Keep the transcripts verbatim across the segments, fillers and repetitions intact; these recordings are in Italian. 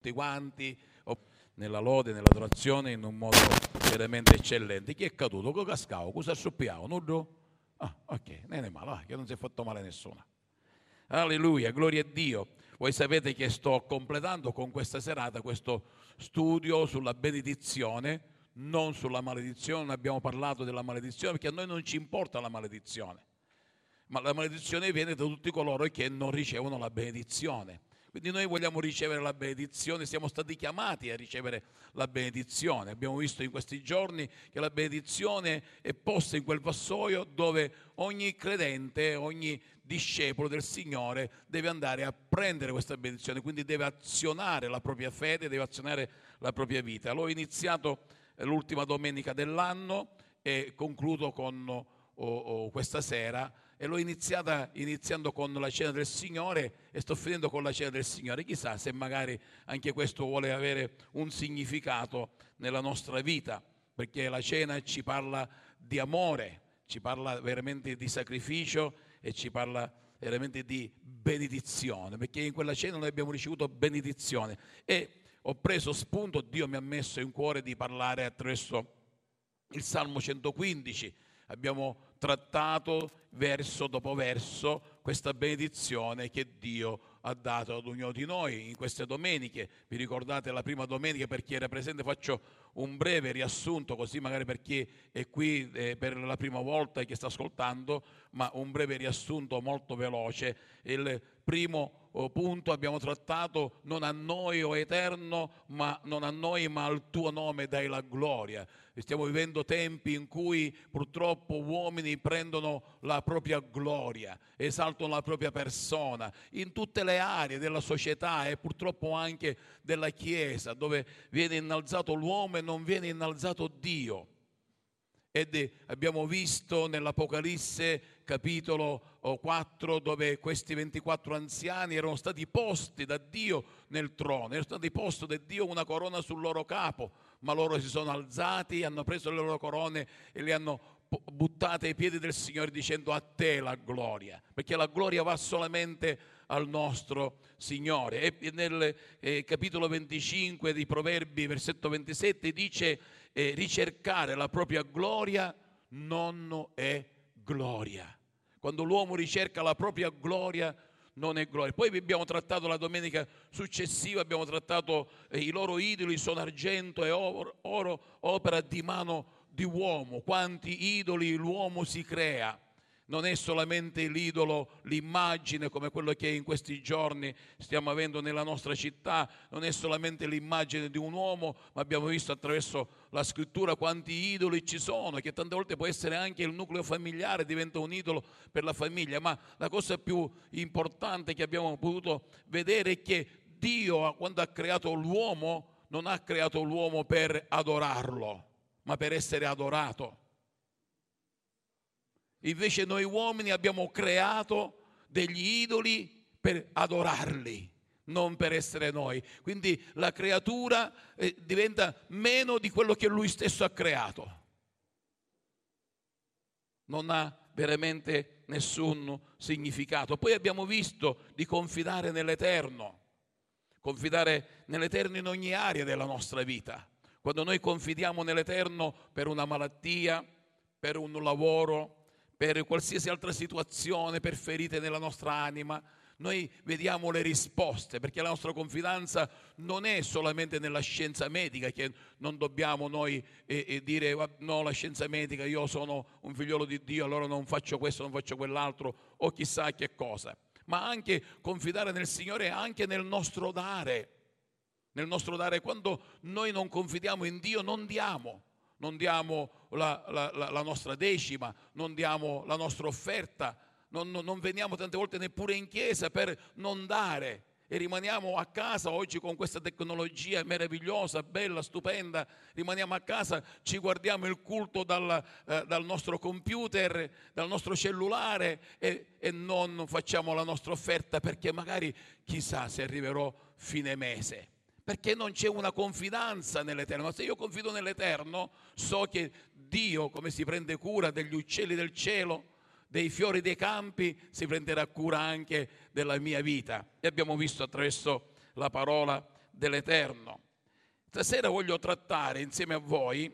tutti quanti nella lode, nell'adorazione, in un modo veramente eccellente. Chi è caduto? Cosa cascavo? Cosa suppiavo? Nudo? Ah, ok, non è male, che non si è fatto male a nessuno. Alleluia, gloria a Dio. Voi sapete che sto completando con questa serata questo studio sulla benedizione, non sulla maledizione. Non abbiamo parlato della maledizione perché a noi non ci importa la maledizione, ma la maledizione viene da tutti coloro che non ricevono la benedizione. Quindi noi vogliamo ricevere la benedizione, siamo stati chiamati a ricevere la benedizione. Abbiamo visto in questi giorni che la benedizione è posta in quel vassoio dove ogni credente, ogni discepolo del Signore deve andare a prendere questa benedizione, quindi deve azionare la propria fede, deve azionare la propria vita. L'ho iniziato l'ultima domenica dell'anno e concludo con oh, oh, questa sera. E l'ho iniziata iniziando con la cena del Signore e sto finendo con la cena del Signore. Chissà se magari anche questo vuole avere un significato nella nostra vita, perché la cena ci parla di amore, ci parla veramente di sacrificio e ci parla veramente di benedizione, perché in quella cena noi abbiamo ricevuto benedizione. E ho preso spunto, Dio mi ha messo in cuore di parlare attraverso il Salmo centoquindici. Abbiamo trattato verso dopo verso questa benedizione che Dio ha dato ad ognuno di noi in queste domeniche. Vi ricordate la prima domenica? Per chi era presente faccio un breve riassunto, così magari per chi è qui eh, per la prima volta e che sta ascoltando, ma un breve riassunto molto veloce. Il primo punto abbiamo trattato: non a noi, o eterno, ma non a noi, ma al tuo nome dai la gloria. Stiamo vivendo tempi in cui purtroppo uomini prendono la propria gloria, esaltano la propria persona in tutte le aree della società e purtroppo anche della Chiesa, dove viene innalzato l'uomo e non viene innalzato Dio. Ed abbiamo visto nell'Apocalisse capitolo quattro, dove questi ventiquattro anziani erano stati posti da Dio nel trono, erano stati posti da Dio una corona sul loro capo, ma loro si sono alzati, hanno preso le loro corone e le hanno buttate ai piedi del Signore dicendo: a te la gloria, perché la gloria va solamente al nostro Signore. E nel eh, capitolo venticinque di Proverbi, versetto ventisette, dice eh, ricercare la propria gloria non è gloria. Quando l'uomo ricerca la propria gloria non è gloria. Poi abbiamo trattato la domenica successiva, abbiamo trattato eh, i loro idoli sono argento e oro, oro, opera di mano di uomo. Quanti idoli l'uomo si crea. Non è solamente l'idolo, l'immagine come quello che in questi giorni stiamo avendo nella nostra città, non è solamente l'immagine di un uomo, ma abbiamo visto attraverso la scrittura quanti idoli ci sono, che tante volte può essere anche il nucleo familiare, diventa un idolo per la famiglia. Ma la cosa più importante che abbiamo potuto vedere è che Dio, quando ha creato l'uomo, non ha creato l'uomo per adorarlo, ma per essere adorato. Invece noi uomini abbiamo creato degli idoli per adorarli, non per essere noi. Quindi la creatura eh, diventa meno di quello che lui stesso ha creato. Non ha veramente nessun significato. Poi abbiamo visto di confidare nell'Eterno, confidare nell'Eterno in ogni area della nostra vita. Quando noi confidiamo nell'Eterno per una malattia, per un lavoro, per qualsiasi altra situazione, per ferite nella nostra anima, noi vediamo le risposte, perché la nostra confidenza non è solamente nella scienza medica, che non dobbiamo noi eh, eh, dire no, la scienza medica, io sono un figliolo di Dio, allora non faccio questo, non faccio quell'altro, o chissà che cosa. Ma anche confidare nel Signore, anche nel nostro dare. Nel nostro dare, quando noi non confidiamo in Dio, non diamo. Non diamo la, la, la nostra decima, non diamo la nostra offerta, non, non, non veniamo tante volte neppure in chiesa per non dare e rimaniamo a casa oggi con questa tecnologia meravigliosa, bella, stupenda, rimaniamo a casa, ci guardiamo il culto dal, eh, dal nostro computer, dal nostro cellulare e, e non facciamo la nostra offerta perché magari chissà se arriverò fine mese. Perché non c'è una confidenza nell'Eterno. Ma se io confido nell'Eterno, so che Dio, come si prende cura degli uccelli del cielo, dei fiori dei campi, si prenderà cura anche della mia vita. E abbiamo visto attraverso la parola dell'Eterno. Stasera voglio trattare insieme a voi,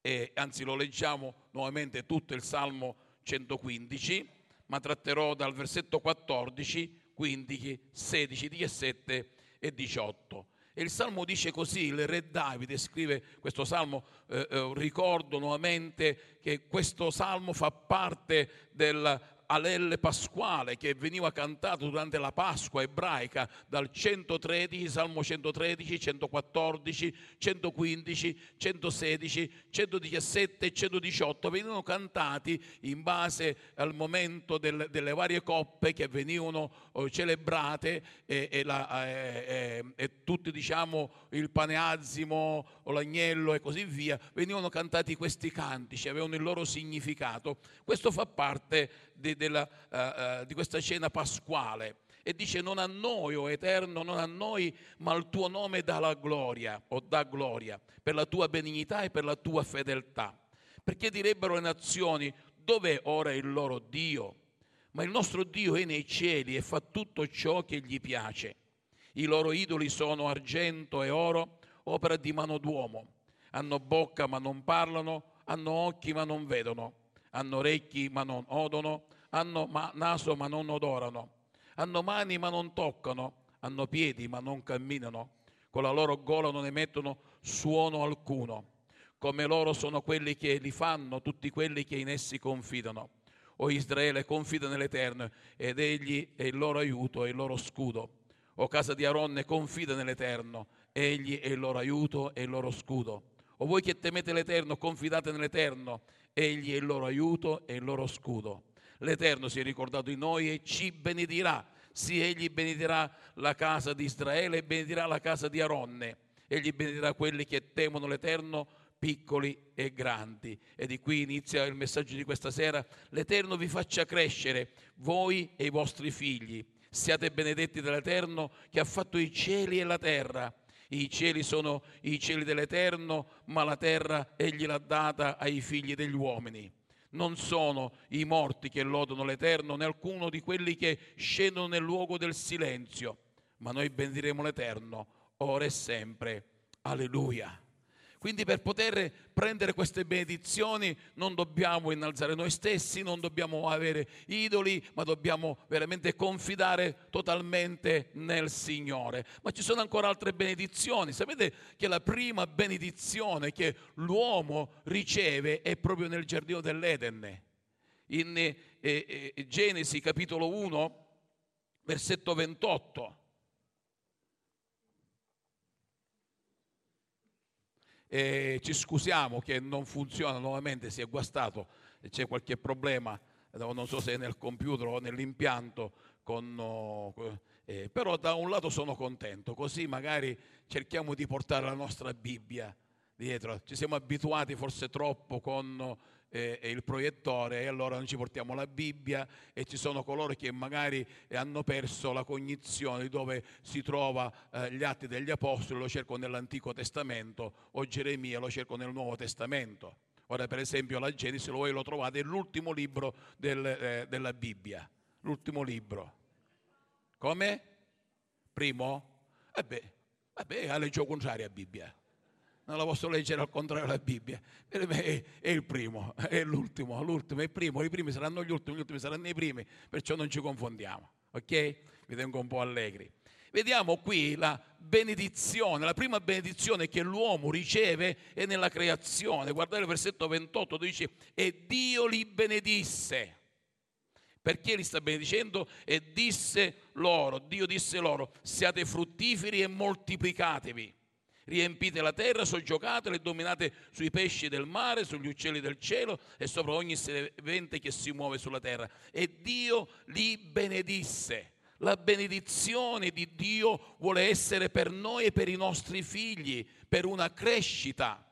e anzi lo leggiamo nuovamente tutto il Salmo centoquindici, ma tratterò dal versetto quattordici, quindici, sedici, diciassette e diciotto. E il Salmo dice così, il re Davide scrive questo Salmo, eh, eh, ricordo nuovamente che questo Salmo fa parte del Allele pasquale che veniva cantato durante la Pasqua ebraica dal centotredici, Salmo centotredici, centoquattordici, centoquindici, centosedici, centodiciassette e centodiciotto, venivano cantati in base al momento del, delle varie coppe che venivano celebrate e, e, la, e, e, e tutti, diciamo, il paneazzimo, l'agnello e così via, venivano cantati questi cantici, avevano il loro significato. Questo fa parte di, della, uh, uh, di questa cena pasquale, e dice: non a noi, o Eterno, non a noi, ma al tuo nome dà la gloria, o dà gloria, per la tua benignità e per la tua fedeltà. Perché direbbero le nazioni: dov'è ora il loro Dio? Ma il nostro Dio è nei cieli e fa tutto ciò che gli piace. I loro idoli sono argento e oro, opera di mano d'uomo. Hanno bocca ma non parlano, hanno occhi ma non vedono, hanno orecchi ma non odono, hanno ma- naso ma non odorano, hanno mani ma non toccano, hanno piedi ma non camminano, con la loro gola non emettono suono alcuno. Come loro sono quelli che li fanno, tutti quelli che in essi confidano. O Israele, confida nell'Eterno, ed egli è il loro aiuto e il loro scudo. O casa di Aronne, confida nell'Eterno, egli è il loro aiuto e il loro scudo. O voi che temete l'Eterno, confidate nell'Eterno, egli è il loro aiuto e il loro scudo. L'Eterno si è ricordato di noi e ci benedirà. Sì, egli benedirà la casa di Israele e benedirà la casa di Aronne. Egli benedirà quelli che temono l'Eterno, piccoli e grandi. E di qui inizia il messaggio di questa sera. L'Eterno vi faccia crescere, voi e i vostri figli. Siate benedetti dall'Eterno che ha fatto i cieli e la terra. I cieli sono i cieli dell'Eterno, ma la terra egli l'ha data ai figli degli uomini. Non sono i morti che lodano l'Eterno, né alcuno di quelli che scendono nel luogo del silenzio, ma noi benediremo l'Eterno, ora e sempre. Alleluia. Quindi per poter prendere queste benedizioni non dobbiamo innalzare noi stessi, non dobbiamo avere idoli, ma dobbiamo veramente confidare totalmente nel Signore. Ma ci sono ancora altre benedizioni. Sapete che la prima benedizione che l'uomo riceve è proprio nel giardino dell'Eden. In eh, eh, Genesi capitolo uno, versetto ventotto. E ci scusiamo che non funziona nuovamente, si è guastato, c'è qualche problema, non so se è nel computer o nell'impianto con, eh, però da un lato sono contento, così magari cerchiamo di portare la nostra Bibbia dietro. Ci siamo abituati forse troppo con eh, il proiettore, e allora non ci portiamo la Bibbia, e ci sono coloro che magari hanno perso la cognizione di dove si trova eh, gli Atti degli Apostoli. Lo cerco nell'Antico Testamento, o Geremia lo cerco nel Nuovo Testamento. Ora per esempio la Genesi lo, voi lo trovate, è l'ultimo libro del, eh, della Bibbia, l'ultimo libro come? Primo? Vabbè, vabbè ha legge contraria a Bibbia. Non la posso leggere al contrario della Bibbia. Per me è, è il primo, è l'ultimo, l'ultimo è il primo, i primi saranno gli ultimi, gli ultimi saranno i primi, perciò non ci confondiamo, ok? Vi tengo un po' allegri. Vediamo qui la benedizione, la prima benedizione che l'uomo riceve è nella creazione. Guardate il versetto ventotto, dice: e Dio li benedisse. Perché li sta benedicendo? E disse loro, Dio disse loro: siate fruttiferi e moltiplicatevi. Riempite la terra, soggiocatela e dominate sui pesci del mare, sugli uccelli del cielo e sopra ogni serpente che si muove sulla terra. E Dio li benedisse. La benedizione di Dio vuole essere per noi e per i nostri figli, per una crescita.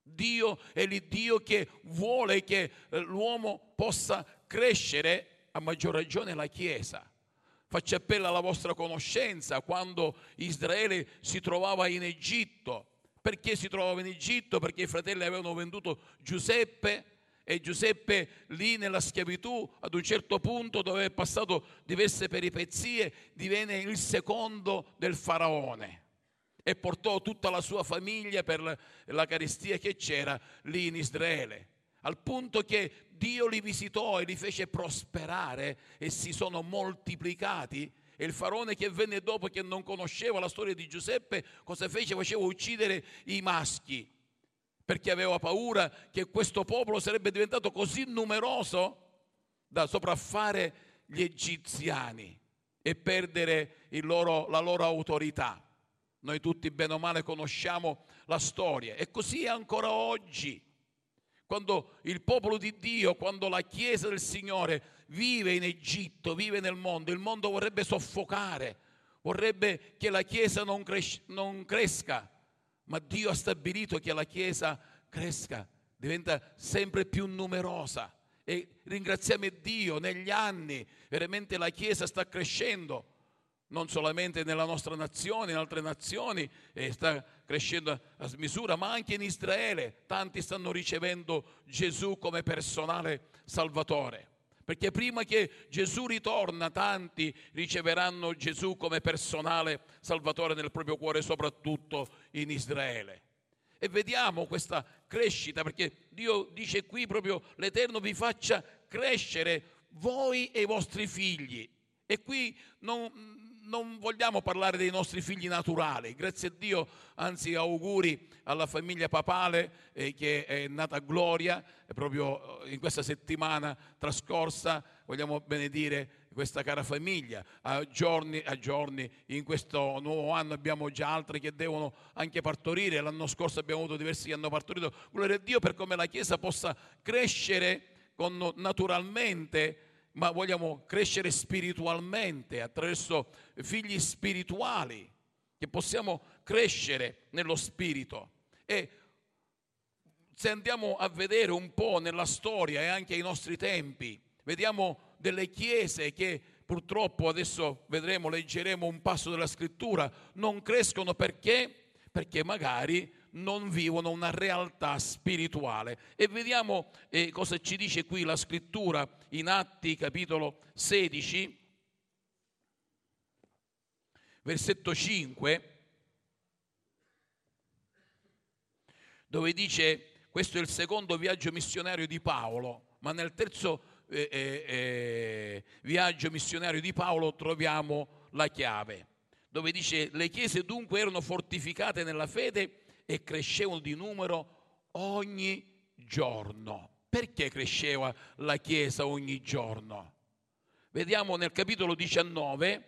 Dio è l'Iddio che vuole che l'uomo possa crescere, a maggior ragione la Chiesa. Faccio appello alla vostra conoscenza. Quando Israele si trovava in Egitto, perché si trovava in Egitto? Perché i fratelli avevano venduto Giuseppe e Giuseppe lì nella schiavitù ad un certo punto, dove è passato diverse peripezie, divenne il secondo del faraone e portò tutta la sua famiglia per la carestia che c'era lì in Israele, al punto che Dio li visitò e li fece prosperare e si sono moltiplicati. E il faraone che venne dopo, che non conosceva la storia di Giuseppe, cosa fece? Faceva uccidere i maschi, perché aveva paura che questo popolo sarebbe diventato così numeroso da sopraffare gli egiziani e perdere il loro, la loro autorità. Noi tutti bene o male conosciamo la storia, e così è ancora oggi. Quando il popolo di Dio, quando la Chiesa del Signore vive in Egitto, vive nel mondo, il mondo vorrebbe soffocare, vorrebbe che la Chiesa non, cres- non cresca, ma Dio ha stabilito che la Chiesa cresca, diventa sempre più numerosa. E ringraziamo Dio, negli anni veramente la Chiesa sta crescendo, non solamente nella nostra nazione, in altre nazioni, e sta crescendo a smisura, ma anche in Israele tanti stanno ricevendo Gesù come personale salvatore, perché prima che Gesù ritorna tanti riceveranno Gesù come personale salvatore nel proprio cuore, soprattutto in Israele. E vediamo questa crescita, perché Dio dice qui proprio: l'Eterno vi faccia crescere voi e i vostri figli. E qui non Non vogliamo parlare dei nostri figli naturali, grazie a Dio, anzi auguri alla famiglia papale eh, che è nata a Gloria proprio in questa settimana trascorsa. Vogliamo benedire questa cara famiglia. A giorni, a giorni in questo nuovo anno abbiamo già altri che devono anche partorire, l'anno scorso abbiamo avuto diversi che hanno partorito. Gloria a Dio per come la Chiesa possa crescere con, naturalmente, ma vogliamo crescere spiritualmente attraverso figli spirituali, che possiamo crescere nello spirito. E se andiamo a vedere un po' nella storia e anche ai nostri tempi, vediamo delle chiese che purtroppo, adesso vedremo, leggeremo un passo della scrittura, non crescono perché? Perché magari non vivono una realtà spirituale. E vediamo eh, cosa ci dice qui la scrittura in Atti capitolo sedici, versetto cinque, dove dice: questo è il secondo viaggio missionario di Paolo, ma nel terzo eh, eh, viaggio missionario di Paolo troviamo la chiave, dove dice: le chiese dunque erano fortificate nella fede e crescevano di numero ogni giorno. Perché cresceva la Chiesa ogni giorno? Vediamo nel capitolo diciannove,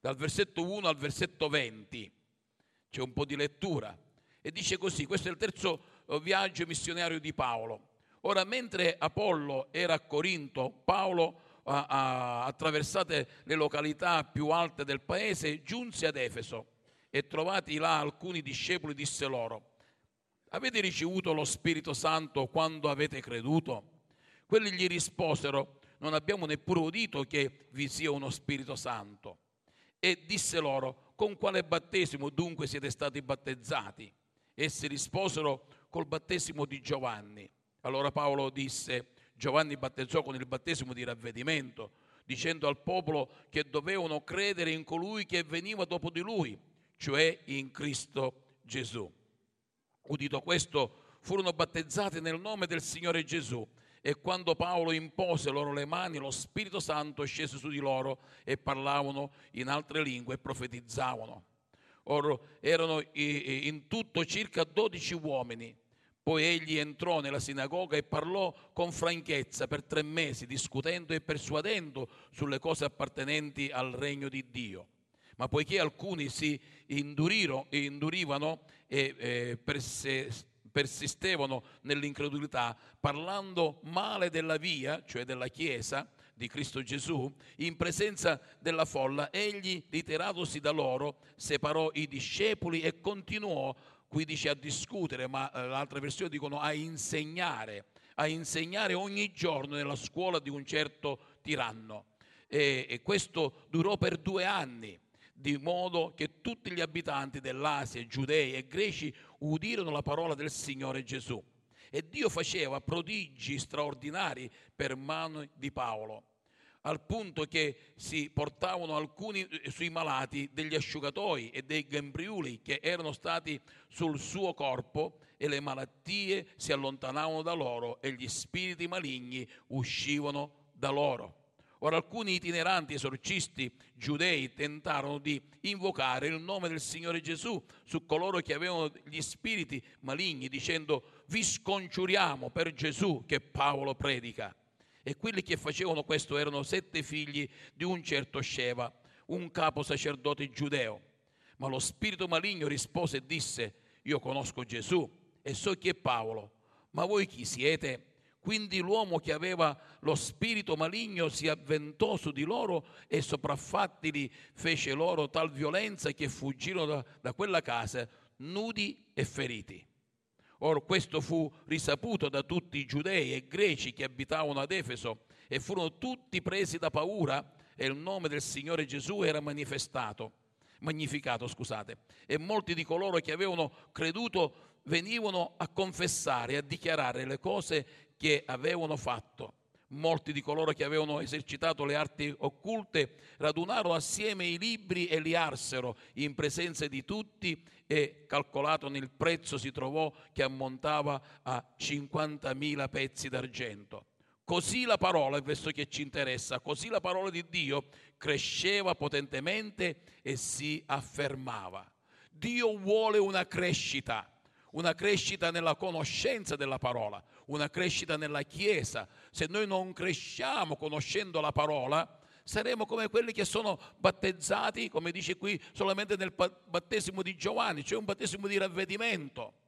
dal versetto uno al versetto venti, c'è un po' di lettura, e dice così: questo è il terzo viaggio missionario di Paolo. Ora, mentre Apollo era a Corinto, Paolo, attraversate le località più alte del paese, giunse ad Efeso, e trovati là alcuni discepoli disse loro: avete ricevuto lo Spirito Santo quando avete creduto? Quelli gli risposero: non abbiamo neppure udito che vi sia uno Spirito Santo. E disse loro: con quale battesimo dunque siete stati battezzati? Essi risposero: col battesimo di Giovanni. Allora Paolo disse: Giovanni battezzò con il battesimo di ravvedimento, dicendo al popolo che dovevano credere in colui che veniva dopo di lui, cioè in Cristo Gesù. Udito questo, furono battezzati nel nome del Signore Gesù, e quando Paolo impose loro le mani, lo Spirito Santo scese su di loro e parlavano in altre lingue e profetizzavano. Or erano in tutto circa dodici uomini. Poi egli entrò nella sinagoga e parlò con franchezza per tre mesi, discutendo e persuadendo sulle cose appartenenti al regno di Dio. Ma poiché alcuni si indurirono, indurivano e eh, perse, persistevano nell'incredulità, parlando male della via, cioè della Chiesa di Cristo Gesù, in presenza della folla, egli, ritiratosi da loro, separò i discepoli e continuò, qui dice a discutere, ma l'altra versione dicono a insegnare, a insegnare ogni giorno nella scuola di un certo tiranno. E, e questo durò per due anni, di modo che tutti gli abitanti dell'Asia, giudei e greci, udirono la parola del Signore Gesù. e Dio faceva prodigi straordinari per mano di Paolo, al punto che si portavano alcuni sui malati degli asciugatoi e dei grembiuli che erano stati sul suo corpo, e le malattie si allontanavano da loro e gli spiriti maligni uscivano da loro. Ora alcuni itineranti esorcisti giudei tentarono di invocare il nome del Signore Gesù su coloro che avevano gli spiriti maligni, dicendo: vi scongiuriamo per Gesù che Paolo predica. E quelli che facevano questo erano sette figli di un certo Sceva, un capo sacerdote giudeo. Ma lo spirito maligno rispose e disse: io conosco Gesù e so chi è Paolo, ma voi chi siete? Quindi l'uomo che aveva lo spirito maligno si avventò su di loro e, sopraffattili, fece loro tal violenza che fuggirono da, da quella casa nudi e feriti. Ora questo fu risaputo da tutti i giudei e greci che abitavano ad Efeso, e furono tutti presi da paura, e il nome del Signore Gesù era manifestato, magnificato, scusate, e molti di coloro che avevano creduto venivano a confessare e a dichiarare le cose che avevano fatto. Molti di coloro che avevano esercitato le arti occulte radunarono assieme i libri e li arsero in presenza di tutti, e calcolato nel prezzo si trovò che ammontava a cinquantamila pezzi d'argento. Così la parola, il verso che ci interessa, così la parola di Dio cresceva potentemente e si affermava. Dio vuole una crescita, una crescita nella conoscenza della parola, una crescita nella Chiesa. Se noi non cresciamo conoscendo la parola, saremo come quelli che sono battezzati, come dice qui, solamente nel battesimo di Giovanni, cioè un battesimo di ravvedimento.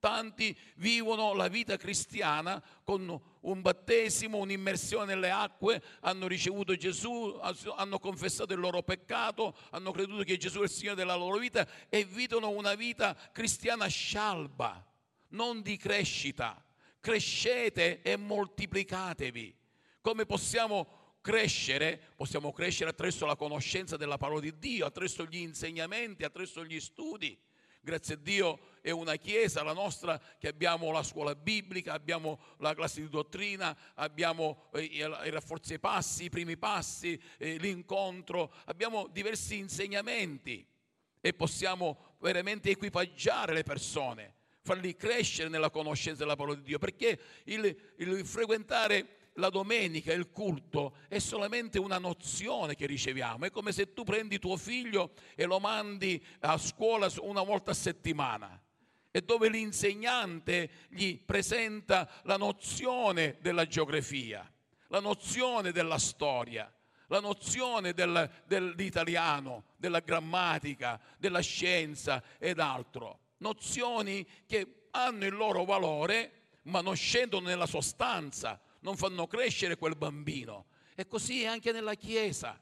Tanti vivono la vita cristiana con un battesimo, un'immersione nelle acque, hanno ricevuto Gesù, hanno confessato il loro peccato, hanno creduto che Gesù è il Signore della loro vita e vivono una vita cristiana scialba, non di crescita. Crescete e moltiplicatevi. Come possiamo crescere? Possiamo crescere attraverso la conoscenza della parola di Dio, attraverso gli insegnamenti, attraverso gli studi. Grazie a Dio è una chiesa, la nostra, che abbiamo la scuola biblica, abbiamo la classe di dottrina, abbiamo i rafforzi ai passi, i primi passi, l'incontro, abbiamo diversi insegnamenti e possiamo veramente equipaggiare le persone, farli crescere nella conoscenza della parola di Dio, perché il, il frequentare la domenica, il culto, è solamente una nozione che riceviamo. È come se tu prendi tuo figlio e lo mandi a scuola una volta a settimana, e dove l'insegnante gli presenta la nozione della geografia, la nozione della storia, la nozione del, dell'italiano, della grammatica, della scienza ed altro. Nozioni che hanno il loro valore, ma non scendono nella sostanza, non fanno crescere quel bambino. E così è anche nella Chiesa.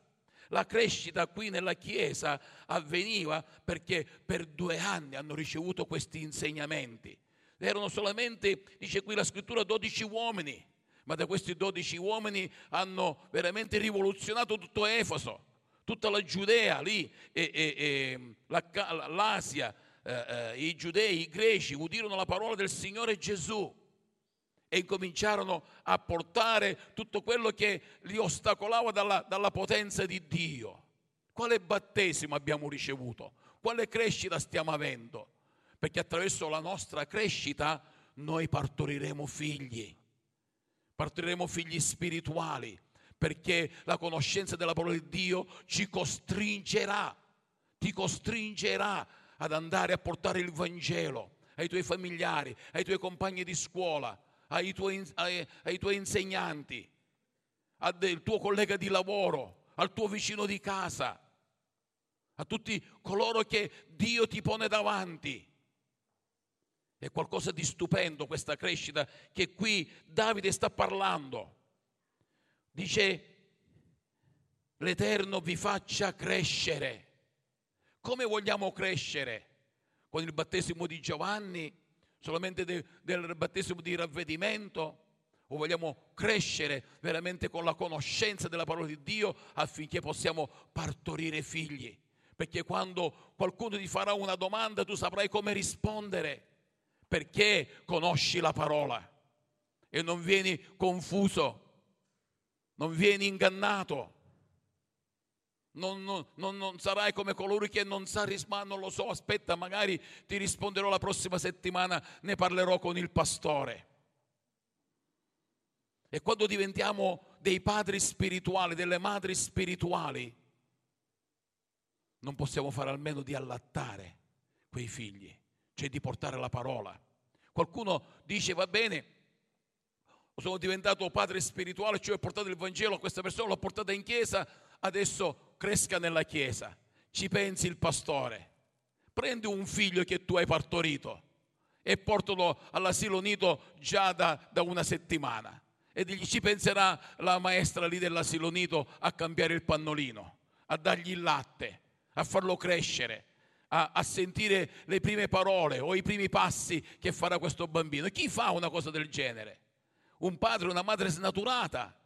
La crescita qui nella Chiesa avveniva perché per due anni hanno ricevuto questi insegnamenti. Erano solamente, dice qui la scrittura, dodici uomini, ma da questi dodici uomini hanno veramente rivoluzionato tutto Efeso, tutta la Giudea lì, e, e, e, la, l'Asia. Eh, eh, I giudei, i greci udirono la parola del Signore Gesù e incominciarono a portare tutto quello che li ostacolava dalla, dalla potenza di Dio. Quale battesimo abbiamo ricevuto? Quale crescita stiamo avendo? Perché attraverso la nostra crescita noi partoriremo figli, partoriremo figli spirituali, perché la conoscenza della parola di Dio ci costringerà, ti costringerà ad andare a portare il Vangelo ai tuoi familiari, ai tuoi compagni di scuola, ai tuoi, ai, ai tuoi insegnanti, al tuo collega di lavoro, al tuo vicino di casa, a tutti coloro che Dio ti pone davanti. È qualcosa di stupendo questa crescita che qui Davide sta parlando. Dice: l'Eterno vi faccia crescere. Come vogliamo crescere? Con il battesimo di Giovanni? Solamente de, del battesimo di ravvedimento? O vogliamo crescere veramente con la conoscenza della parola di Dio, affinché possiamo partorire figli? Perché quando qualcuno ti farà una domanda tu saprai come rispondere, perché conosci la parola e non vieni confuso, non vieni ingannato, non, non, non, non sarai come coloro che non sa rispondere, non lo so, aspetta, magari ti risponderò la prossima settimana, ne parlerò con il pastore. E quando diventiamo dei padri spirituali, delle madri spirituali, non possiamo fare almeno di allattare quei figli, cioè di portare la parola. Qualcuno dice, va bene, sono diventato padre spirituale, cioè ho portato il Vangelo a questa persona, l'ho portata in chiesa, adesso cresca nella chiesa. Ci pensi il pastore, prendi un figlio che tu hai partorito e portalo all'asilo nido già da, da una settimana, e gli ci penserà la maestra lì dell'asilo nido a cambiare il pannolino, a dargli il latte, a farlo crescere, a, a sentire le prime parole o i primi passi che farà questo bambino. Chi fa una cosa del genere? Un padre, una madre snaturata.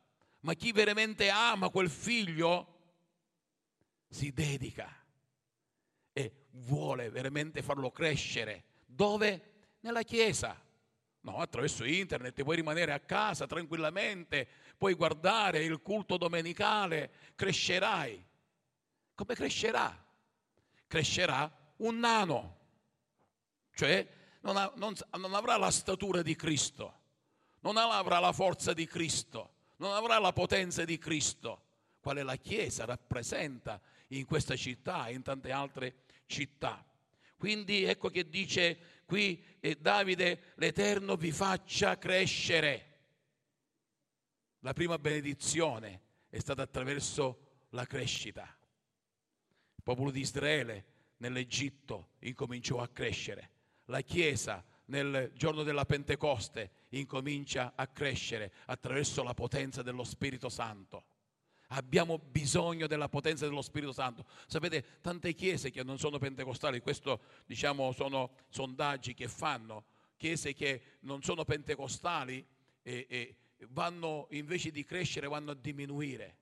Ma chi veramente ama quel figlio si dedica e vuole veramente farlo crescere. Dove? Nella chiesa. No, attraverso internet puoi rimanere a casa tranquillamente, puoi guardare il culto domenicale, crescerai. Come crescerà? Crescerà un nano, cioè non, ha, non, non avrà la statura di Cristo, non avrà la forza di Cristo, non avrà la potenza di Cristo, quale la Chiesa rappresenta in questa città e in tante altre città. Quindi ecco che dice qui eh, Davide, l'Eterno vi faccia crescere. La prima benedizione è stata attraverso la crescita. Il popolo di Israele nell'Egitto incominciò a crescere, la Chiesa nel giorno della Pentecoste incomincia a crescere attraverso la potenza dello Spirito Santo. Abbiamo bisogno della potenza dello Spirito Santo. Sapete, tante chiese che non sono pentecostali, questo diciamo sono sondaggi che fanno, chiese che non sono pentecostali e, e vanno, invece di crescere, vanno a diminuire.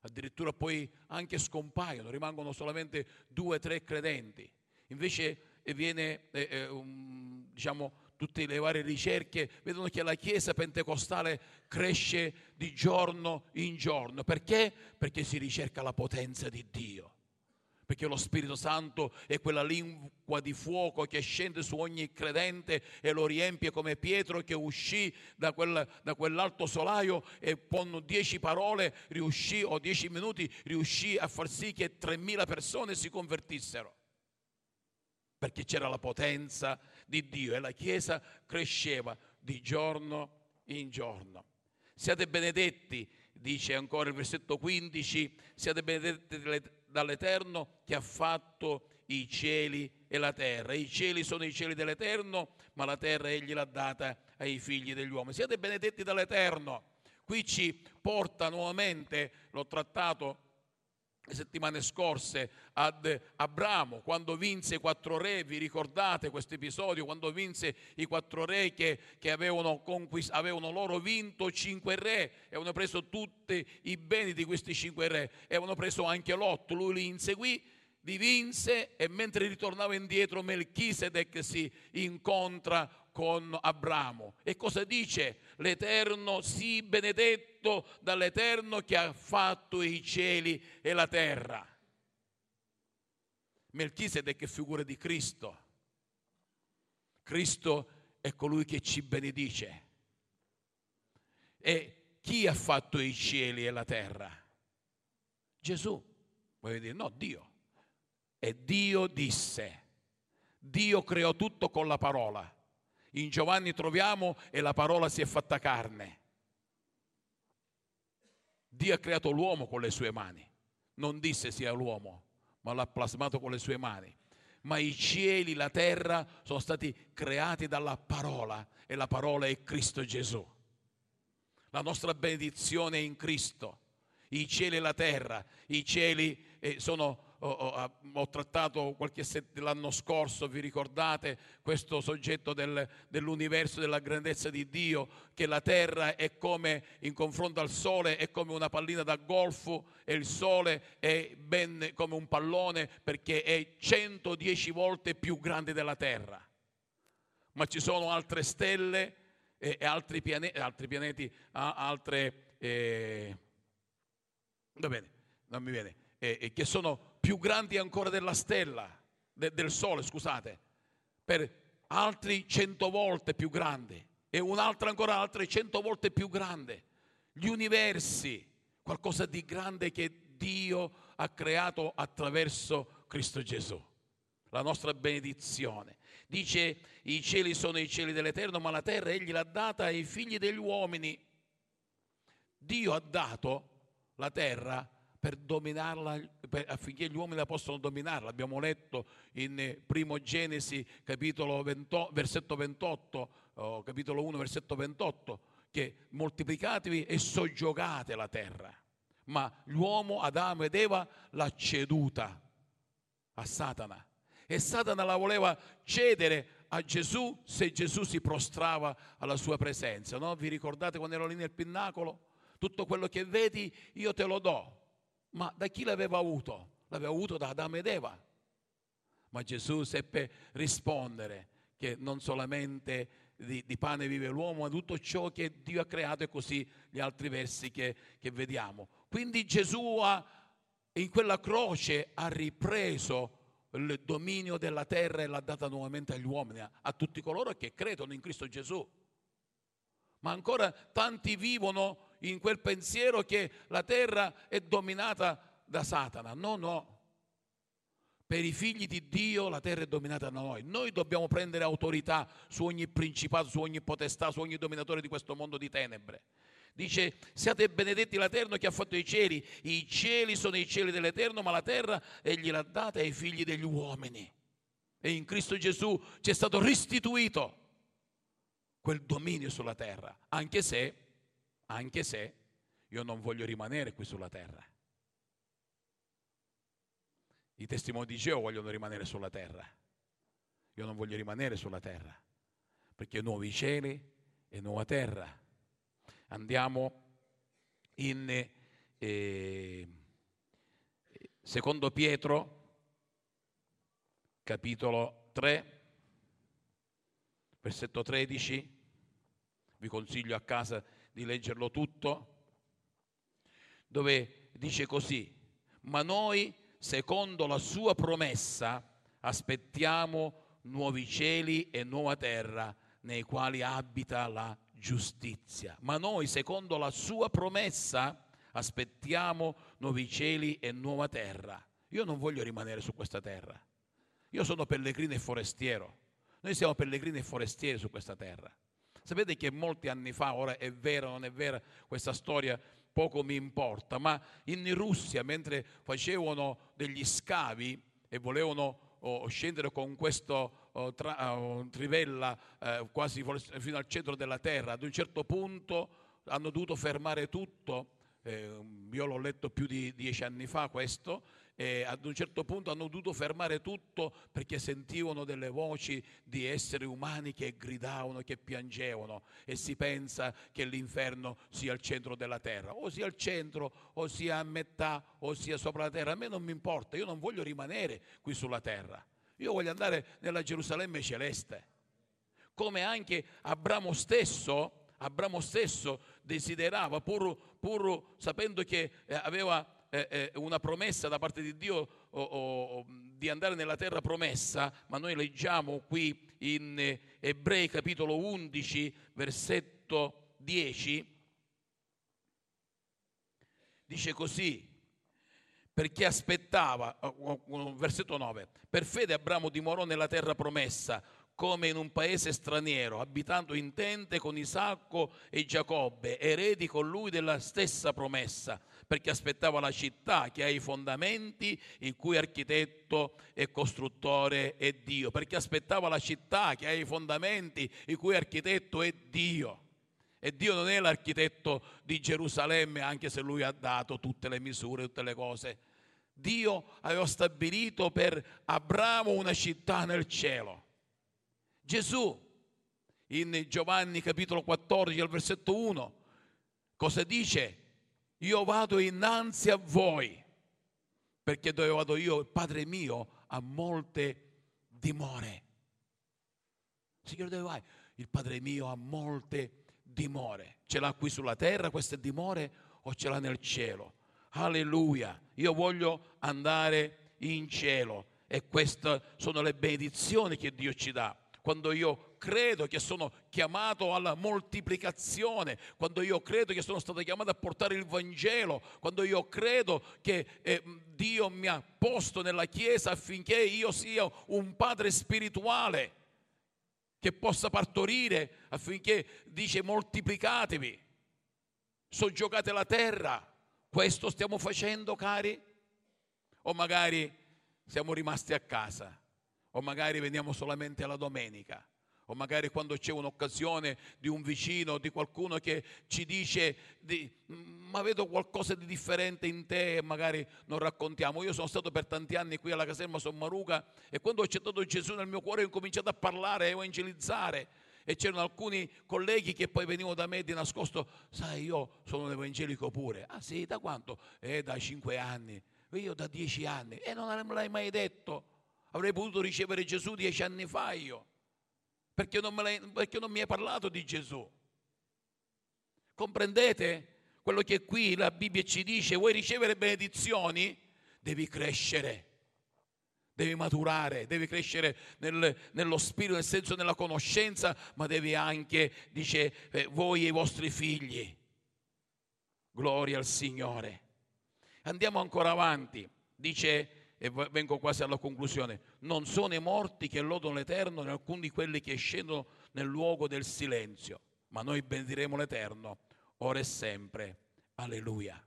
Addirittura poi anche scompaiono, rimangono solamente due o tre credenti. Invece viene, eh, eh, um, diciamo, tutte le varie ricerche vedono che la Chiesa pentecostale cresce di giorno in giorno. Perché? Perché si ricerca la potenza di Dio, perché lo Spirito Santo è quella lingua di fuoco che scende su ogni credente e lo riempie, come Pietro che uscì da, quel, da quell'alto solaio e con dieci parole riuscì, o dieci minuti riuscì a far sì che tremila persone si convertissero, perché c'era la potenza di Dio e la Chiesa cresceva di giorno in giorno. Siate benedetti, dice ancora il versetto quindici, siate benedetti dall'Eterno che ha fatto i cieli e la terra. I cieli sono i cieli dell'Eterno, ma la terra egli l'ha data ai figli degli uomini. Siate benedetti dall'Eterno. Qui ci porta nuovamente, l'ho trattato le settimane scorse, ad Abramo, quando vinse i quattro re. Vi ricordate questo episodio? Quando vinse i quattro re che, che avevano, conquist- avevano loro vinto cinque re, avevano preso tutti i beni di questi cinque re, avevano preso anche Lot. Lui li inseguì, li vinse, e mentre ritornava indietro Melchisedec si incontra con Abramo. E cosa dice? L'Eterno, sì, benedetto dall'Eterno che ha fatto i cieli e la terra. Melchisedec è figura di Cristo. Cristo è colui che ci benedice. E chi ha fatto i cieli e la terra? Gesù. Vuoi dire? No, Dio. E Dio disse, Dio creò tutto con la parola. In Giovanni troviamo, e la parola si è fatta carne. Dio ha creato l'uomo con le sue mani, non disse sia l'uomo, ma l'ha plasmato con le sue mani. Ma i cieli, la terra sono stati creati dalla parola, e la parola è Cristo Gesù. La nostra benedizione è in Cristo. I cieli e la terra, i cieli eh, sono... Ho, ho, ho trattato qualche set- l'anno scorso, vi ricordate, questo soggetto del, dell'universo, della grandezza di Dio, che la terra è come, in confronto al sole, è come una pallina da golfo, e il sole è ben come un pallone, perché è centodieci volte più grande della terra. ma ci sono altre stelle e, e altri, pianeti, altri pianeti, altre... Eh, va bene, non mi viene, eh, eh, che sono più grandi ancora della stella, de, del Sole, scusate, per altri cento volte più grandi, e un'altra ancora altre cento volte più grande. Gli universi, qualcosa di grande che Dio ha creato attraverso Cristo Gesù, la nostra benedizione. Dice: i cieli sono i cieli dell'Eterno, ma la terra egli l'ha data ai figli degli uomini. Dio ha dato la terra per dominarla, per, affinché gli uomini la possano dominare. L'abbiamo letto in primo Genesi capitolo venti, versetto ventotto, oh, capitolo uno versetto ventotto, che moltiplicatevi e soggiogate la terra. Ma l'uomo, Adamo ed Eva, l'ha ceduta a Satana, e Satana la voleva cedere a Gesù se Gesù si prostrava alla sua presenza. No? Vi ricordate quando ero lì nel pinnacolo? Tutto quello che vedi io te lo do. Ma da chi l'aveva avuto? L'aveva avuto da Adamo ed Eva. Ma Gesù seppe rispondere che non solamente di, di pane vive l'uomo, ma tutto ciò che Dio ha creato, e così gli altri versi che, che vediamo. Quindi Gesù ha, in quella croce ha ripreso il dominio della terra e l'ha data nuovamente agli uomini, a, a tutti coloro che credono in Cristo Gesù. Ma ancora tanti vivono in quel pensiero che la terra è dominata da Satana. No, no. Per i figli di Dio la terra è dominata da noi. Noi dobbiamo prendere autorità su ogni principato, su ogni potestà, su ogni dominatore di questo mondo di tenebre. Dice: siate benedetti l'Eterno che ha fatto i cieli. I cieli sono i cieli dell'Eterno, ma la terra egli l'ha data ai figli degli uomini. E in Cristo Gesù ci è stato restituito quel dominio sulla terra, anche se Anche se io non voglio rimanere qui sulla terra. I testimoni di Geova vogliono rimanere sulla terra. Io non voglio rimanere sulla terra, perché nuovi cieli e nuova terra. Andiamo in eh, secondo Pietro, capitolo tre, versetto tredici. Vi consiglio a casa di leggerlo tutto, dove dice così: ma noi, secondo la sua promessa, aspettiamo nuovi cieli e nuova terra nei quali abita la giustizia. Ma noi, secondo la sua promessa, aspettiamo nuovi cieli e nuova terra. Io non voglio rimanere su questa terra. Io sono pellegrino e forestiero. Noi siamo pellegrini e forestieri su questa terra. Sapete che molti anni fa, ora è vera o non è vera questa storia, poco mi importa, ma in Russia, mentre facevano degli scavi e volevano oh, scendere con questo oh, tra, oh, trivella eh, quasi fino al centro della terra, ad un certo punto hanno dovuto fermare tutto, eh, io l'ho letto più di dieci anni fa questo, e ad un certo punto hanno dovuto fermare tutto perché sentivano delle voci di esseri umani che gridavano, che piangevano, e si pensa che l'inferno sia al centro della terra, o sia al centro, o sia a metà, o sia sopra la terra. A me non mi importa, io non voglio rimanere qui sulla terra, io voglio andare nella Gerusalemme celeste, come anche Abramo stesso, Abramo stesso desiderava, pur, pur sapendo che eh, aveva una promessa da parte di Dio o, o, di andare nella terra promessa. Ma noi leggiamo qui in Ebrei capitolo undici versetto dieci, dice così: perché aspettava, versetto nove, per fede Abramo dimorò nella terra promessa come in un paese straniero, abitando in tende con Isacco e Giacobbe, eredi con lui della stessa promessa, perché aspettava la città che ha i fondamenti, il cui architetto e costruttore è Dio. Perché aspettava la città che ha i fondamenti, il cui architetto è Dio. E Dio non è l'architetto di Gerusalemme, anche se lui ha dato tutte le misure, tutte le cose. Dio aveva stabilito per Abramo una città nel cielo. Gesù, in Giovanni capitolo quattordici al versetto uno, cosa dice? Io vado innanzi a voi, perché dove vado io, il Padre mio ha molte dimore. Signore, dove vai? Il Padre mio ha molte dimore. Ce l'ha qui sulla terra queste dimore o ce l'ha nel cielo? Alleluia, io voglio andare in cielo. E queste sono le benedizioni che Dio ci dà. Quando io credo che sono chiamato alla moltiplicazione, quando io credo che sono stato chiamato a portare il Vangelo, quando io credo che eh, Dio mi ha posto nella Chiesa affinché io sia un padre spirituale che possa partorire, affinché, dice, moltiplicatevi, soggiogate la terra. Questo stiamo facendo, cari? O magari siamo rimasti a casa, o magari veniamo solamente alla domenica, o magari quando c'è un'occasione di un vicino, di qualcuno che ci dice di, ma vedo qualcosa di differente in te, e magari non raccontiamo. Io sono stato per tanti anni qui alla caserma Sommaruga, e quando ho accettato Gesù nel mio cuore ho incominciato a parlare, a evangelizzare, e c'erano alcuni colleghi che poi venivano da me di nascosto: sai, io sono un evangelico pure. Ah sì, da quanto? Eh, da cinque anni. Io da dieci anni. E eh, non me l'hai mai detto. Avrei potuto ricevere Gesù dieci anni fa io. Perché non, me l'hai, perché non mi hai parlato di Gesù? Comprendete quello che qui la Bibbia ci dice? Vuoi ricevere benedizioni? Devi crescere. Devi maturare, devi crescere nel, nello spirito, nel senso, nella conoscenza, ma devi anche, dice, eh, voi e i vostri figli. Gloria al Signore. Andiamo ancora avanti, dice, e vengo quasi alla conclusione: non sono i morti che lodano l'Eterno, né alcuni di quelli che scendono nel luogo del silenzio, ma noi benediremo l'Eterno, ora e sempre. Alleluia.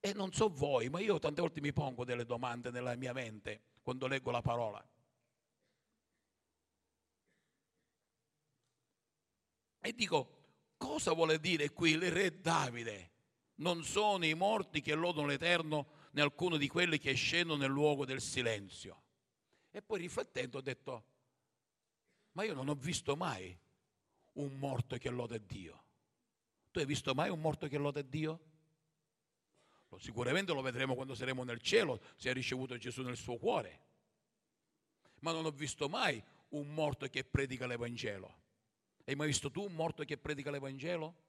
E non so voi, ma io tante volte mi pongo delle domande nella mia mente quando leggo la parola. E dico, cosa vuole dire qui il re Davide? Non sono i morti che lodano l'Eterno, né alcuno di quelli che scendono nel luogo del silenzio. E poi riflettendo ho detto, ma io non ho visto mai un morto che loda Dio. Tu hai visto mai un morto che loda Dio? Sicuramente lo vedremo quando saremo nel cielo, se ha ricevuto Gesù nel suo cuore. Ma non ho visto mai un morto che predica l'Evangelo. Hai mai visto tu un morto che predica l'Evangelo?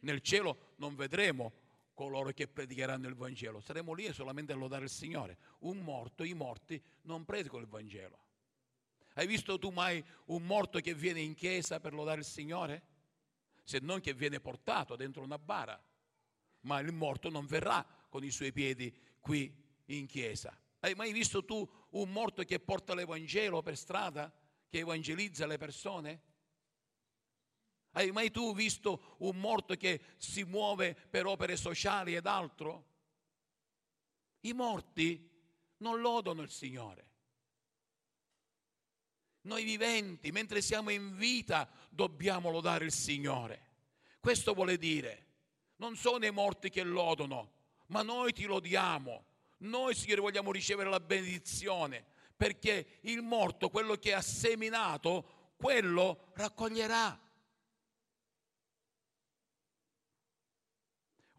Nel cielo non vedremo coloro che predicheranno il Vangelo, saremo lì solamente a lodare il Signore. Un morto, i morti non predicano il Vangelo. Hai visto tu mai un morto che viene in chiesa per lodare il Signore? Se non che viene portato dentro una bara, ma il morto non verrà con i suoi piedi qui in chiesa. Hai mai visto tu un morto che porta l'Evangelo per strada, che evangelizza le persone? Hai mai tu visto un morto che si muove per opere sociali ed altro? I morti non lodano il Signore. Noi viventi, mentre siamo in vita, dobbiamo lodare il Signore. Questo vuole dire, non sono i morti che lodano, ma noi ti lodiamo. Noi, Signore, vogliamo ricevere la benedizione, perché il morto, quello che ha seminato, quello raccoglierà.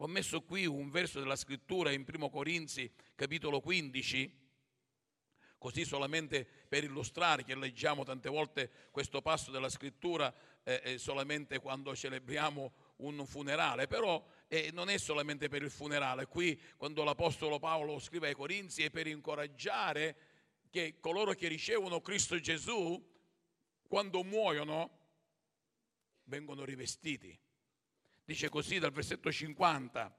Ho messo qui un verso della scrittura in primo Corinzi capitolo quindici, così solamente per illustrare che leggiamo tante volte questo passo della scrittura eh, solamente quando celebriamo un funerale, però eh, non è solamente per il funerale. Qui quando l'Apostolo Paolo scrive ai Corinzi è per incoraggiare che coloro che ricevono Cristo Gesù, quando muoiono, vengono rivestiti. Dice così dal versetto cinquanta,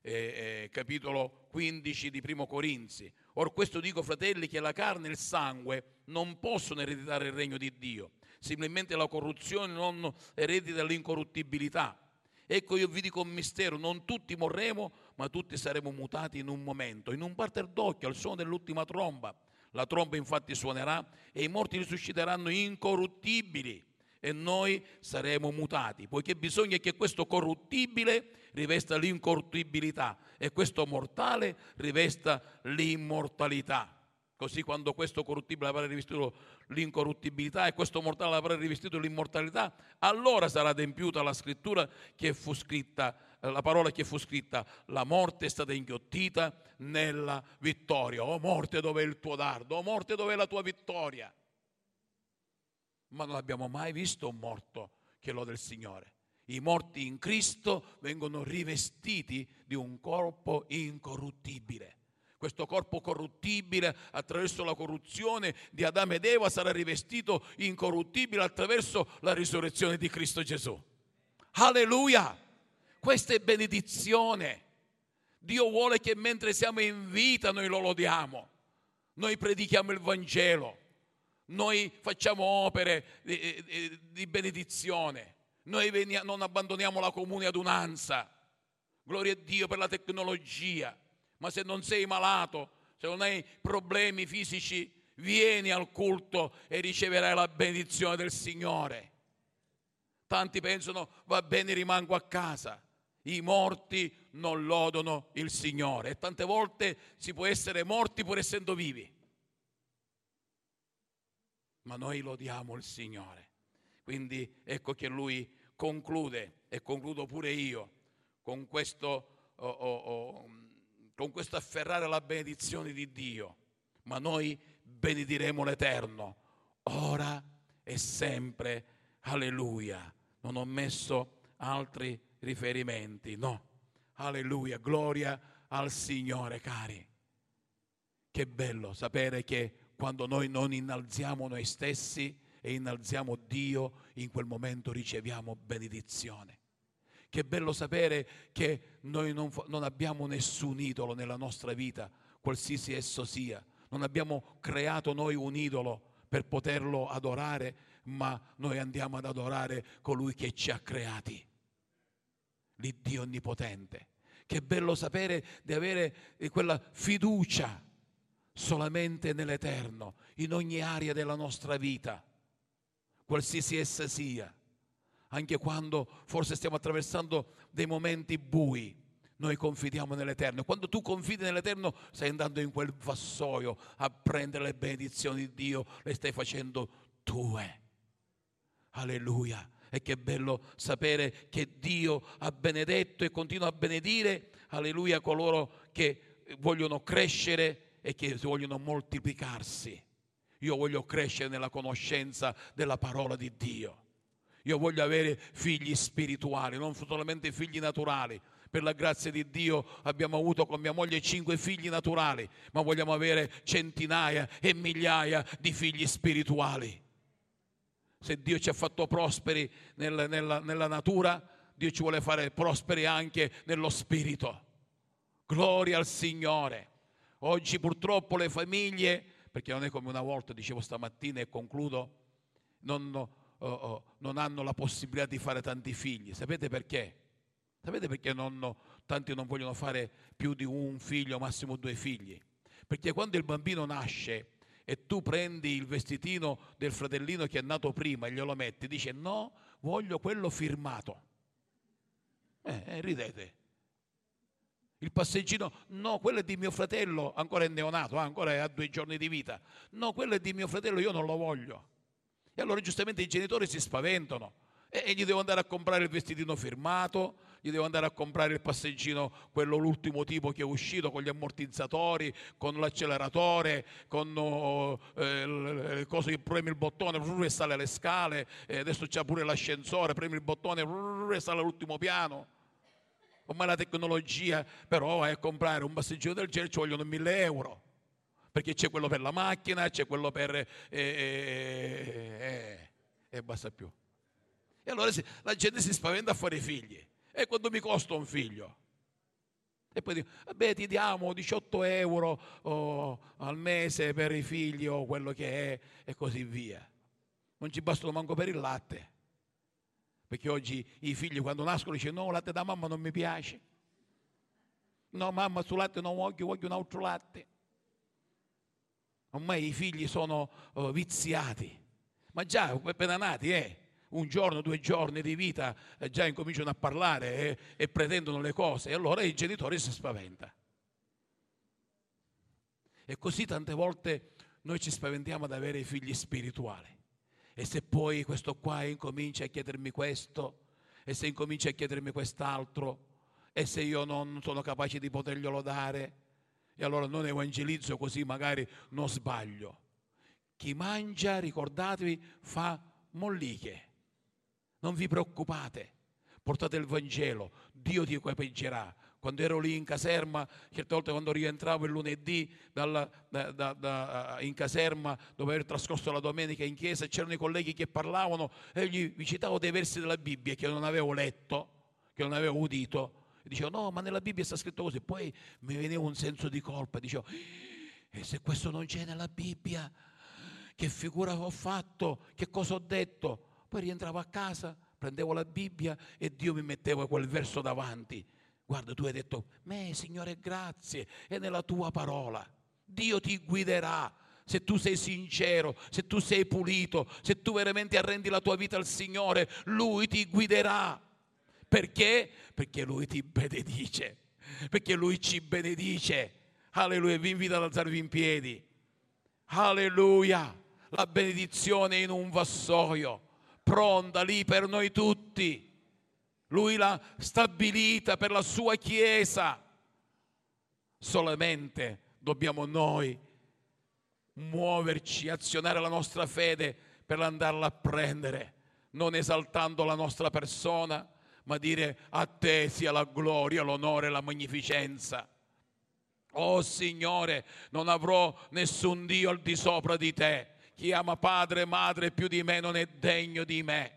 eh, eh, capitolo quindici di primo Corinzi. Or questo dico, fratelli, che la carne e il sangue non possono ereditare il regno di Dio. Similmente la corruzione non eredita l'incorruttibilità. Ecco, io vi dico un mistero, non tutti morremo, ma tutti saremo mutati in un momento, in un batter d'occhio, al suono dell'ultima tromba. La tromba infatti suonerà e i morti risusciteranno incorruttibili, e noi saremo mutati, poiché bisogna che questo corruttibile rivesta l'incorruttibilità e questo mortale rivesta l'immortalità. Così quando questo corruttibile avrà rivestito l'incorruttibilità e questo mortale avrà rivestito l'immortalità, allora sarà adempiuta la scrittura che fu scritta, la parola che fu scritta: la morte è stata inghiottita nella vittoria. O morte, dov'è il tuo dardo? O morte, dov'è la tua vittoria? ma non abbiamo mai visto un morto che loda il Signore. I morti in Cristo vengono rivestiti di un corpo incorruttibile. Questo corpo corruttibile, attraverso la corruzione di Adamo ed Eva, sarà rivestito incorruttibile attraverso la risurrezione di Cristo Gesù. Alleluia! Questa è benedizione. Dio vuole che mentre siamo in vita noi lo lodiamo, noi predichiamo il Vangelo, noi facciamo opere di, di benedizione, noi venia, non abbandoniamo la comune adunanza. Gloria a Dio per la tecnologia, ma se non sei malato, se non hai problemi fisici, vieni al culto e riceverai la benedizione del Signore. Tanti pensano, va bene, rimango a casa. I morti non lodano il Signore. E tante volte si può essere morti pur essendo vivi, ma noi lodiamo il Signore. Quindi ecco che lui conclude, e concludo pure io, con questo, oh, oh, oh, con questo afferrare la benedizione di Dio. Ma noi benediremo l'Eterno, ora e sempre. Alleluia. Non ho messo altri riferimenti, no. Alleluia, gloria al Signore, cari. Che bello sapere che quando noi non innalziamo noi stessi e innalziamo Dio, in quel momento riceviamo benedizione. Che bello sapere che noi non, non abbiamo nessun idolo nella nostra vita, qualsiasi esso sia. Non abbiamo creato noi un idolo per poterlo adorare, ma noi andiamo ad adorare colui che ci ha creati, l'Iddio Onnipotente. Che bello sapere di avere quella fiducia solamente nell'Eterno, in ogni area della nostra vita, qualsiasi essa sia. Anche quando forse stiamo attraversando dei momenti bui, noi confidiamo nell'Eterno. Quando tu confidi nell'Eterno, stai andando in quel vassoio a prendere le benedizioni di Dio, le stai facendo tue. Alleluia. E che bello sapere che Dio ha benedetto e continua a benedire, alleluia, coloro che vogliono crescere e che vogliono moltiplicarsi. Io voglio crescere nella conoscenza della parola di Dio. Io voglio avere figli spirituali, non solamente figli naturali. Per la grazia di Dio abbiamo avuto con mia moglie cinque figli naturali, ma vogliamo avere centinaia e migliaia di figli spirituali. Se Dio ci ha fatto prosperi nel, nella, nella natura, Dio ci vuole fare prosperi anche nello spirito. Gloria al Signore. Oggi purtroppo le famiglie, perché non è come una volta, dicevo stamattina e concludo, non, oh, oh, non hanno la possibilità di fare tanti figli. Sapete perché? Sapete perché non, tanti non vogliono fare più di un figlio, massimo due figli? Perché quando il bambino nasce e tu prendi il vestitino del fratellino che è nato prima e glielo metti, dice no, voglio quello firmato. Eh, eh, ridete. Il passeggino, no, quello è di mio fratello, ancora è neonato, ancora ha due giorni di vita. No, quello è di mio fratello, io non lo voglio. E allora giustamente i genitori si spaventano e, e gli devo andare a comprare il vestitino firmato, gli devo andare a comprare il passeggino, quello l'ultimo tipo che è uscito, con gli ammortizzatori, con l'acceleratore, con oh, eh, le cose che premi il bottone brrr, e sale le scale, e adesso c'è pure l'ascensore, premi il bottone brrr, e sale all'ultimo piano. Ormai la tecnologia, però vai a comprare un passeggino del genere, ci vogliono mille euro, perché c'è quello per la macchina, c'è quello per... e eh, eh, eh, eh, basta più. E allora la gente si spaventa a fare figli. E quando mi costa un figlio? E poi dico, vabbè, ti diamo diciotto euro oh, al mese per i figli o quello che è, e così via. Non ci bastano manco per il latte. Perché oggi i figli quando nascono dicono, no, il latte da mamma non mi piace. No, mamma, sul latte non voglio, voglio un altro latte. Ormai i figli sono oh, viziati. Ma già, appena nati, eh. un giorno, due giorni di vita eh, già incominciano a parlare eh, e pretendono le cose, e allora i genitori si spaventano. E così tante volte noi ci spaventiamo ad avere i figli spirituali. E se poi questo qua incomincia a chiedermi questo, e se incomincia a chiedermi quest'altro, e se io non sono capace di poterglielo dare, e allora non evangelizzo, così magari non sbaglio. Chi mangia, ricordatevi, fa molliche, non vi preoccupate, portate il Vangelo, Dio ti equipaggerà. Quando ero lì in caserma, certe volte quando rientravo il lunedì dalla, da, da, da, in caserma, dopo aver trascorso la domenica in chiesa, c'erano i colleghi che parlavano e gli citavo dei versi della Bibbia che non avevo letto, che non avevo udito. E dicevo, no, ma nella Bibbia sta scritto così. Poi mi veniva un senso di colpa, dicevo, e se questo non c'è nella Bibbia, che figura ho fatto, che cosa ho detto? Poi rientravo a casa, prendevo la Bibbia e Dio mi metteva quel verso davanti. Guarda, tu hai detto, me Signore grazie, è nella tua parola, Dio ti guiderà, se tu sei sincero, se tu sei pulito, se tu veramente arrendi la tua vita al Signore, Lui ti guiderà. Perché? Perché Lui ti benedice, perché Lui ci benedice. Alleluia, vi invito ad alzarvi in piedi. Alleluia, la benedizione in un vassoio, pronta lì per noi tutti. Lui l'ha stabilita per la sua Chiesa. Solamente dobbiamo noi muoverci, azionare la nostra fede per andarla a prendere, non esaltando la nostra persona, ma dire a te sia la gloria, l'onore, la magnificenza. Oh Signore, non avrò nessun Dio al di sopra di te. Chi ama padre e madre più di me non è degno di me.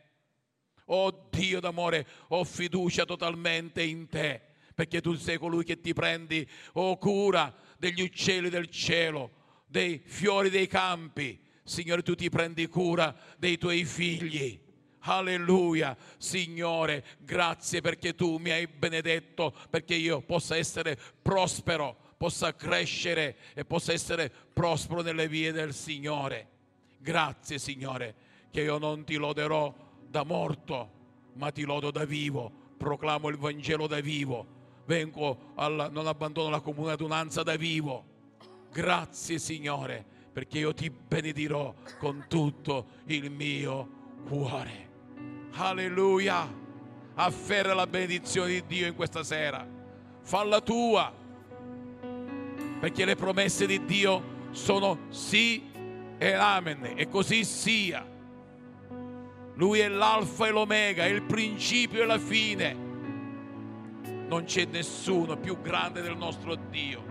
Oh Dio d'amore, ho fiducia totalmente in te, perché tu sei colui che ti prendi, oh, cura degli uccelli del cielo, dei fiori dei campi. Signore, tu ti prendi cura dei tuoi figli. Alleluia, Signore, grazie perché tu mi hai benedetto, perché io possa essere prospero, possa crescere e possa essere prospero nelle vie del Signore. Grazie, Signore, che io non ti loderò da morto, ma ti lodo da vivo, proclamo il Vangelo da vivo, vengo alla, non abbandono la comune adunanza da vivo. Grazie Signore, perché io ti benedirò con tutto il mio cuore. Alleluia, afferra la benedizione di Dio in questa sera, falla tua, perché le promesse di Dio sono sì e amen, e così sia. Lui è l'alfa e l'omega, è il principio e la fine. Non c'è nessuno più grande del nostro Dio.